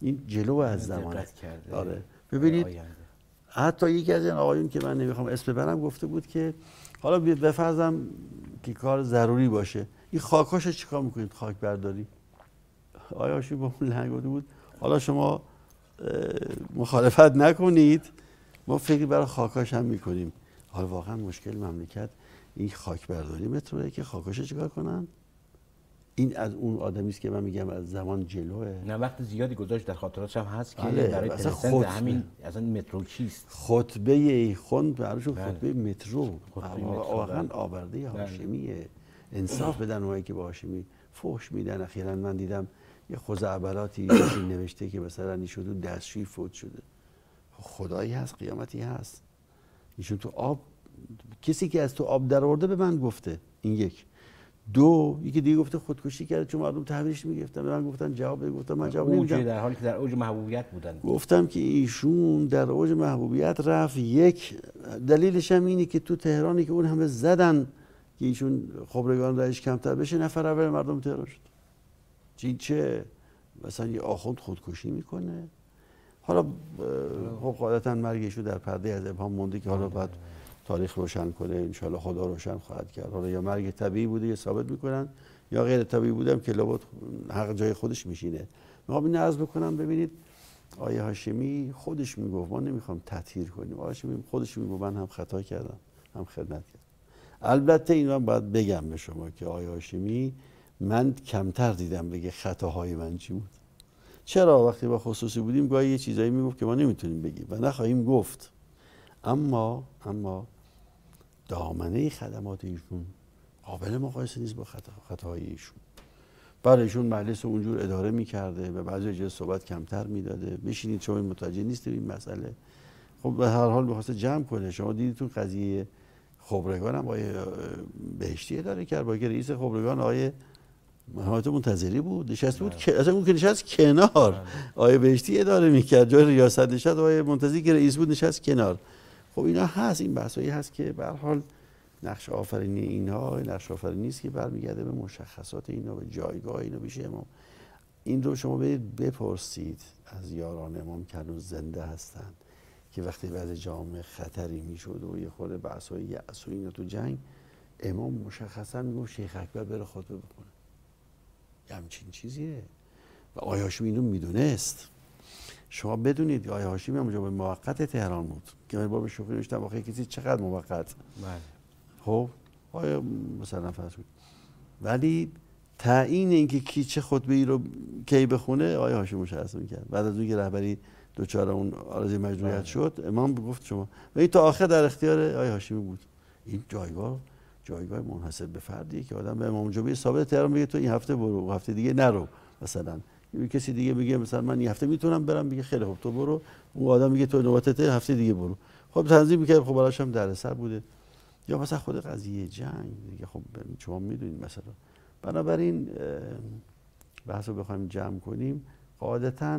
این جلو از زمانه. آره ببینید حتی یکی از این آقایون که من نمیخوام اسم ببرم گفته بود که حالا بفرضم که کار ضروری باشه، این خاکاشو چیکار میکنید؟ خاک برداری. آیا هاشمی با اون لنگ بود حالا شما مخالفت نکنید، ما فکری برای خاکاش هم میکنیم. حالا واقعا مشکل مملکت این خاک برداری متروه که خاکاش چیکار کنن؟ این از اون آدمی است که من میگم از زمان جلوه. نه وقت زیادی گذاشت در خاطراتش هم هست که برای ترسند همین اصلا مترو چیست؟ خطبه خوند براشون خطبه مترو. واقعا آورده هاشمیه. انصاف بدن اونایی که با هاشمی فحش میدن. اخیراً من دیدم یه خزعبلاتی نوشته که مثلا ایشون دستشویی فوت شده. خدایی هست، قیامتی هست. ایشون تو آب، کسی که از تو آب درآورده به من گفته. این یک. دو، یکی دیگه گفته خودکشی کرده چون مردم تحویلش میگرفتن. به من گفتن جواب بده، گفتم من جواب نمیدم. در حالی که در اوج محبوبیت بودن. گفتم که ایشون در اوج محبوبیت رفت. یک دلیلش هم اینه که تو تهرانی که اون همه زدن که ایشون خبرگان رایش کمتر بشه، نفر اول مردم تهران شد. چه مثلا یه آخوند خودکشی میکنه. حالا خب قاعدتاً مرگش رو در پرده از ابهام مونده که حالا بعد تاریخ روشن کنه، انشالله خدا روشن خواهد کرد. حالا یا مرگ طبیعی بوده یا ثابت میکنن، یا غیر طبیعی بودم که لابد حق جای خودش میشینه. میخوام این عرض بکنم. ببینید آیه هاشمی خودش میگفت، ما نمیخوام تطهیر کنیم. آیه هاشمی خودش میگفت من هم خطا کردم هم خدمت کردم. البته اینو باید بگم به شما که آیه هاشمی من کمتر دیدم بگه خطاهای من چی بود. چرا وقتی با خصوصی بودیم گاهی یه چیزایی میگفت که ما نمیتونیم بگیم و نخواهیم گفت، اما دامنه خدمات ایشون قابل مقایسه نیست با خطاهای ایشون. برای ایشون مجلس اونجور اداره میکرده، به بعضی جلسات صحبت کمتر میداده، بشینید شما متوجه نیستید این مسئله. خب به هر حال می‌خواسته جمع کنه. شما دیدیتون قضیه خبرگان هم آقای بهشتی اداره کرد، با که رئیس خبرگان آقای منتظری بود، نشست بود که اصلا اون که نشست کنار، آقای بهشتی اداره میکرد، جای ریاست نشست آقای منتظری که رئیس بود نشست کنار. خب اینا هست، این بحثایی هست که به هر حال نقش آفرینی اینها نقش آفرینی است که برمیگرده به مشخصات اینا، به جایگاه اینا پیش امام. این رو شما برید بپرسید از یاران امام که هنوز زنده هستند که وقتی وضع جامعه خطری میشد و یه خورده بحث‌های یأس و اینا تو جنگ، امام مشخصا میگفت شیخ اکبر بره خطبه بکنه. یه همچین چیزیه و آیه هاشمی اینو میدونست. شما بدونید آیه هاشمی هم جواب موقت تهران بود که من باب شوخی نوشتم واقعا کسی چقدر موقت. بله. خب آیا مثلا فرض بود، ولی تعیین اینکه کی چه خطبه ای رو کی بخونه آیه هاشمی مشخص می‌کرد. بعد از اون که رهبری دوچار اون آرزوی مجروحیت شد، امام گفت شما و این تا آخر در اختیار آیه هاشمی بود. این جایگاه منحصر به فردیه که آدم به امام جمعه ثابت تهران میگه تو این هفته برو، هفته دیگه نرو. مثلا کسی دیگه میگه مثلا من این هفته میتونم برم، میگه خیلی خوب تو برو، اون آدم میگه تو نوبتت هفته دیگه برو. خب تنظیم می‌کرد، خب براش هم درسر بوده. یا مثلا خود قضیه جنگ دیگه، خب شما میدونید مثلا. بنابراین بحث رو بخوایم جمع کنیم، قاعدتاً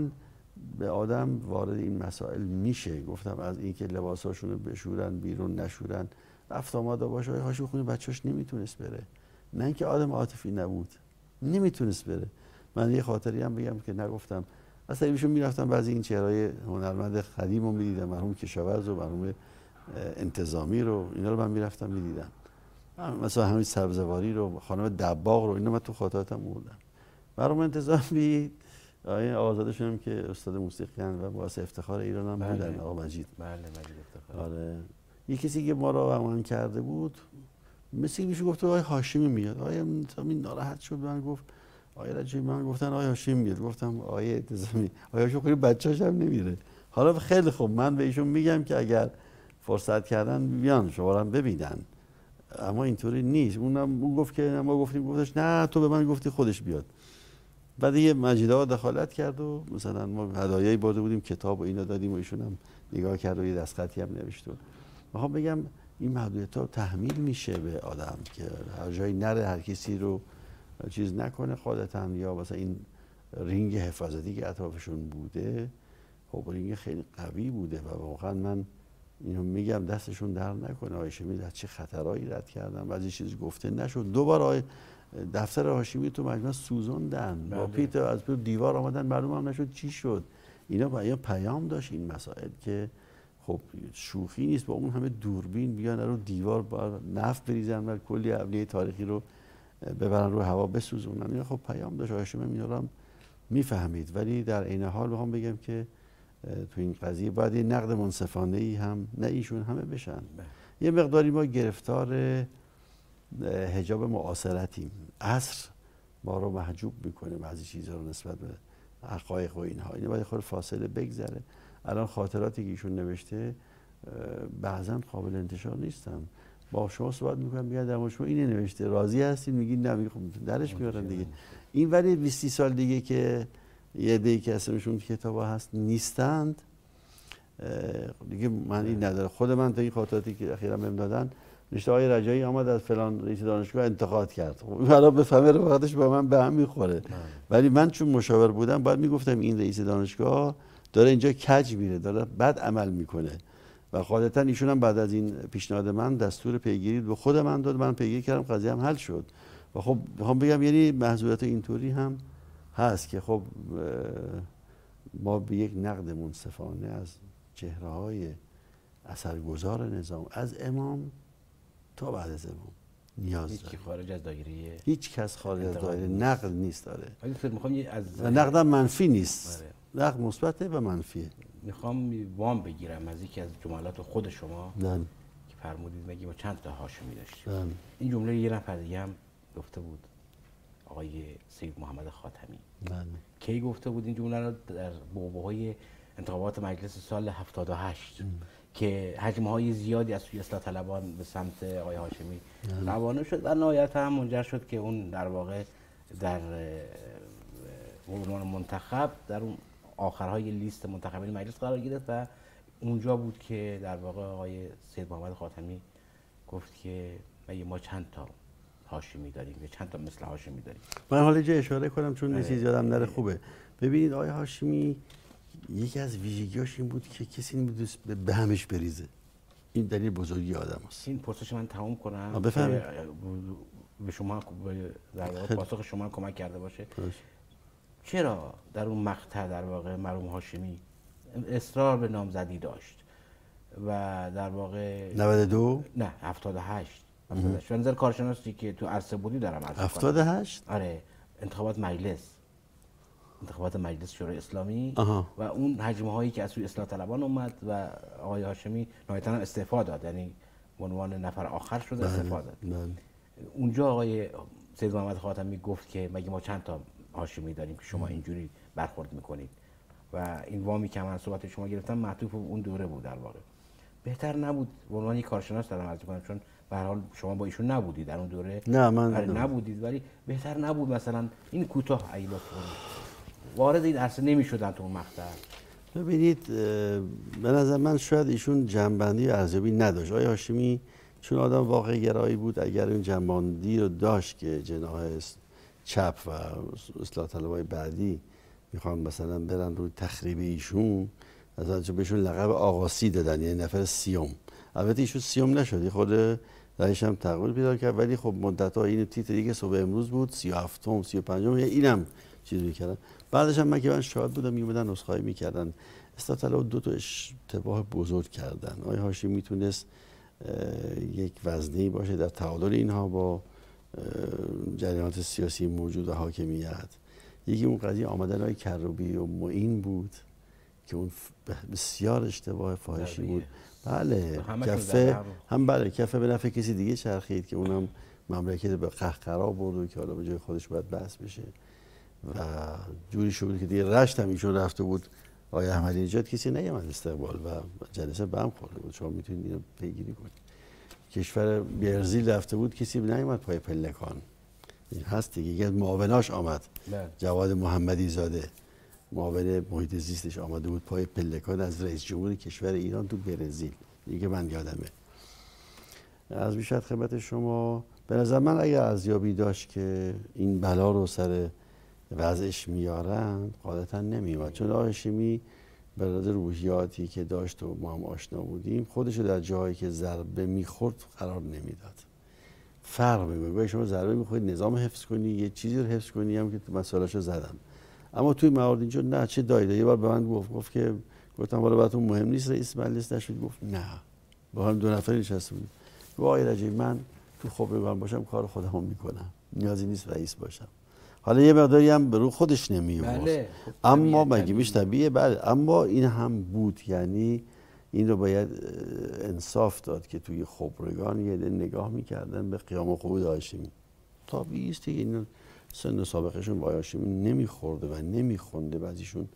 به آدم وارد این مسائل میشه. گفتم از اینکه لباساشون رو بشورن بیرون نشورن، رفت آمد باشه. آقای هاشمی خونه بچه‌اش نمیتونست بره، نه اینکه آدم عاطفی نبود، نمیتونست بره. من یه خاطری هم بگم که نگفتم، اصلا ایشون میرفتم بعضی این چهره‌های هنرمند قدیم رو می‌دیدم، مرحوم کشاورز و مرحوم انتظامی رو، اینا رو من میرفتم می‌دیدم، مثلا همین سبزواری رو، خانم دباغ رو، اینا من تو خاطراتم بودم. مرحوم انتظامی آیا آزادشون هم که استاد موسیقی هستند و باعث افتخار ایران هم بودن. آقا مجید، بله مجید افتخار. آره یه کسی که ما را امان کرده بود، مثل میشه گفت آقای هاشمی میاد. آقای این ناراحت شد، من گفت آقای رجایی، من گفتن آقای هاشمی میاد، گفتم آقای انتظامی آقای هاشمی بچه‌اش هم نمیره. حالا خیلی خوب، من به ایشون میگم که اگر فرصت کردن بیان شما هم ببینن، اما اینطوری نیست. اون گفت که ما گفتیم، گفتش نه تو به من گفتی خودش بیاد. بعد یه مجیدها دخالت کرد و مثلا ما هدایایی برده بودیم، کتاب و اینا دادیم و ایشون هم نگاه کرد و یه دستخطی هم نوشت. میخوام بگم این محدودیت‌ها تحمیل میشه به آدم که هر جایی نره، هر کسی رو چیز نکنه قاعدتاً. یا مثلا این رینگ حفاظتی که اطرافشون بوده، خب رینگ خیلی قوی بوده و واقعا من اینو میگم دستشون در نکنه. آیه هاشمی از چه خطرایی رد کردن، بعضی چیز گفته نشد. دوباره دفتر هاشمی تو مجمع سوزوندن، با پیت از دیوار آمدن، معلوم هم نشد چی شد. اینا پیام داشت این مسائل که خب شوخی نیست. با اون همه دوربین بیان رو دیوار با نفت بریزن و کلی ابلیه تاریخی رو ببرن رو هوا بسوزونن، اینا خب پیام داشت. هاشمی اینا رو هم میفهمید، ولی در عین حال بخوام بگم که تو این قضیه باید یه نقد منصفانه ای هم نه ایشون همه بشن. یه مقداری ما گرفتار حجاب معاصرتیم، عصر ما رو محجوب میکنه بعضی چیزا رو نسبت به حقایق و اینها. این باید خود فاصله بگذره. الان خاطراتی که ایشون نوشته بعضا قابل انتشار نیستن. با شما صحبت میکنم، میگن در شما اینه نوشته، راضی هستین؟ میگین نه، خب درش میارن دیگه. این ولی 20 سال دیگه که یه دیگه که اسمشون کتابا هست نیستند دیگه معنی نداره. خود من تا این خاطراتی که اخیراً بهم دادن، نوشته آقای رجایی آمد از فلان رئیس دانشگاه انتقاد کرد. خب حالا بفهمه وقتش با من به هم میخوره، ولی من چون مشاور بودم باید میگفتم این رئیس دانشگاه داره اینجا کج میره، داره بد عمل میکنه. و قاعدتا ایشون هم بعد از این پیشنهاد من دستور پیگیری به خود من داد، من پیگیری کردم، قضیه هم حل شد. و خب میخوام بگم یعنی محضورات اینطوری هم هست که خب ما به یک نقد منصفانه از چهره‌های اثرگذار نظام از امام تا بعد از امام نیاز داره. هیچ خارج از دایره، هیچ کس خارج از دایره نقد نیست. داره نقد هم منفی نیست، نقد مثبته و منفیه. میخوام وام بگیرم از یکی از جملات خود شما که فرمودید مگه ما چند تا هاشمی داشتیم. این جمله یه نفر دیگه هم گفته بود، آقای سید محمد خاتمی کی گفته بود این جمله را در بابهای انتخابات مجلس سال 78 که حجم‌های زیادی از سوی اصلاح طلبان به سمت آقای هاشمی روانه شد و نهایت هم منجر شد که اون در واقع در عنوان منتخب در اون آخرهای لیست منتخبین مجلس قرار گرفت و اونجا بود که در واقع آقای سید محمد خاتمی گفت که ما چند تا هاشمی داریم یا چند تا مثل هاشمی داریم. من حالا اینجا اشاره کنم چون چیز یادم نره خوبه. ببینید آقای هاشمی یکی از ویژگیاش این بود که کسی نمی‌دونست به همش بریزه. این دلیل بزرگی آدم است. این پرسش من تمام کنم به شما در واقع پاسخ شما کمک کرده باشه. چرا در اون مقطع در واقع مرحوم هاشمی اصرار به نامزدی داشت و در واقع 92 نه 78 به نظر کارشناسی که تو عرصه بودی دارم 78 آره انتخابات مجلس شورای اسلامی و اون حجمه هایی که از سوی اصلاح طلبان اومد و آقای هاشمی نهایتاً استعفا داد، یعنی به عنوان نفر آخر شد استعفا داد. اونجا آقای سید محمد خاتمی گفت که مگه ما چند تا هاشمی داریم که شما اینجوری برخورد میکنید و این وامی که من صحبت شما گرفتم معطوف اون دوره بود. در واقع بهتر نبود به عنوان یک کارشناس دارم عرض می‌کنم چون به هر حال شما با ایشون نبودید در اون دوره. نه من نبودید، ولی بهتر نبود مثلا این کوتاه ایلا وارد این عرصه نمی‌شدن تو اون مقطع. ببینید به نظر من شاید ایشون جنبندی ارزیابی نداشت. آقای هاشمی چون آدم واقع گرایی بود اگر این جنبندی رو داشت که جناح چپ و اصلاح طلبای بعدی میخوان مثلا برن روی تخریب ایشون، مثلا چون بهشون لقب آقاسی دادن یعنی نفر سیوم. البته ایشون سیوم نشد، خود رئیس هم تغییر پیدا کرد، ولی خب مدت‌ها این تیتر دیگه صبح امروز بود 37م 35م اینم چیز میکردن. بعدش هم من که شاهد بودم میومدن نسخه‌ای میکردن. اصلاح طلب دو تا اشتباه بزرگ کردن. آقای هاشمی میتونست یک وزنی باشه در تعادل اینها با جریانات سیاسی موجود و حاکمیت. یکی اون قضیه آمدن های کروبی و معین بود که اون بسیار اشتباه فاحشی بود. بله کفه هم بله کفه به نفع کسی دیگه چرخید که اونم مملکت به قهقرا برد و که حالا به جای خودش باید بحث بشه و جوری شد که دیگه رشت هم ایشون رفته بود. آقای احمدی نژاد کسی نیامد استقبال و جلسه بم خورده بود. شما میتونید اینو پیگیری کنید. کشور برزیل رفته بود کسی نیامد پای پلکان. این هست دیگه یکی از معاوناش آمد. جواد محمدی زاده معاون محیط زیستش آمده بود پای پلکان از رئیس جمهور کشور ایران تو برزیل. دیگه من یادمه. از میشد خدمت شما به نظر من اگر ارزیابی داشت که این بلا رو سر وضعش میارن غالبا نمیومد، چون آقای هاشمی به خاطر روحیاتی که داشت و ما هم آشنا بودیم خودش در جایی که ضربه میخورد قرار نمیداد. فرق میکنه شما ضربه میخورید نظام حفظ کنی یه چیزی رو حفظ کنی هم که مسائلشو زدم. اما توی موارد اینجا نه چه دایده. یه بار به من گفت که گفتم والا براتون مهم نیست رئیس مجلس نشید؟ گفت نه. با هم دو نفر نشسته بودیم. وای رجایی من تو خوب من باشم کار خودمو میکنم. نیازی نیست رئیس باشم. حالا یه مقداری هم به رو خودش نمی‌آورد. بله. اما مگه میش طبیعیه؟ بله. اما این هم بود، یعنی این رو باید انصاف داد که توی خبرگان یه نگاه می‌کردن به قیام و قعود هاشمی. طبیعی است این سن سابقهشون با هاشمی نمی‌خورده و نمی‌خونده. بعضیشون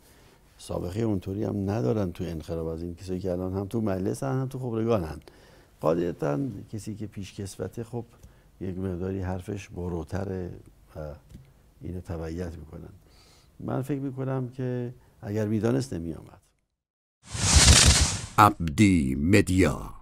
سابقه اونطوری هم ندارن تو انقلاب از این کسایی که الان هم تو مجلس هم تو خبرگانن. غالباً کسی که پیشکسوته خب یک مقداری حرفش بروتره و اینو تبعیت میکنن. من فکر میکنم که اگر میدانست نمیامد. عبدی مدیا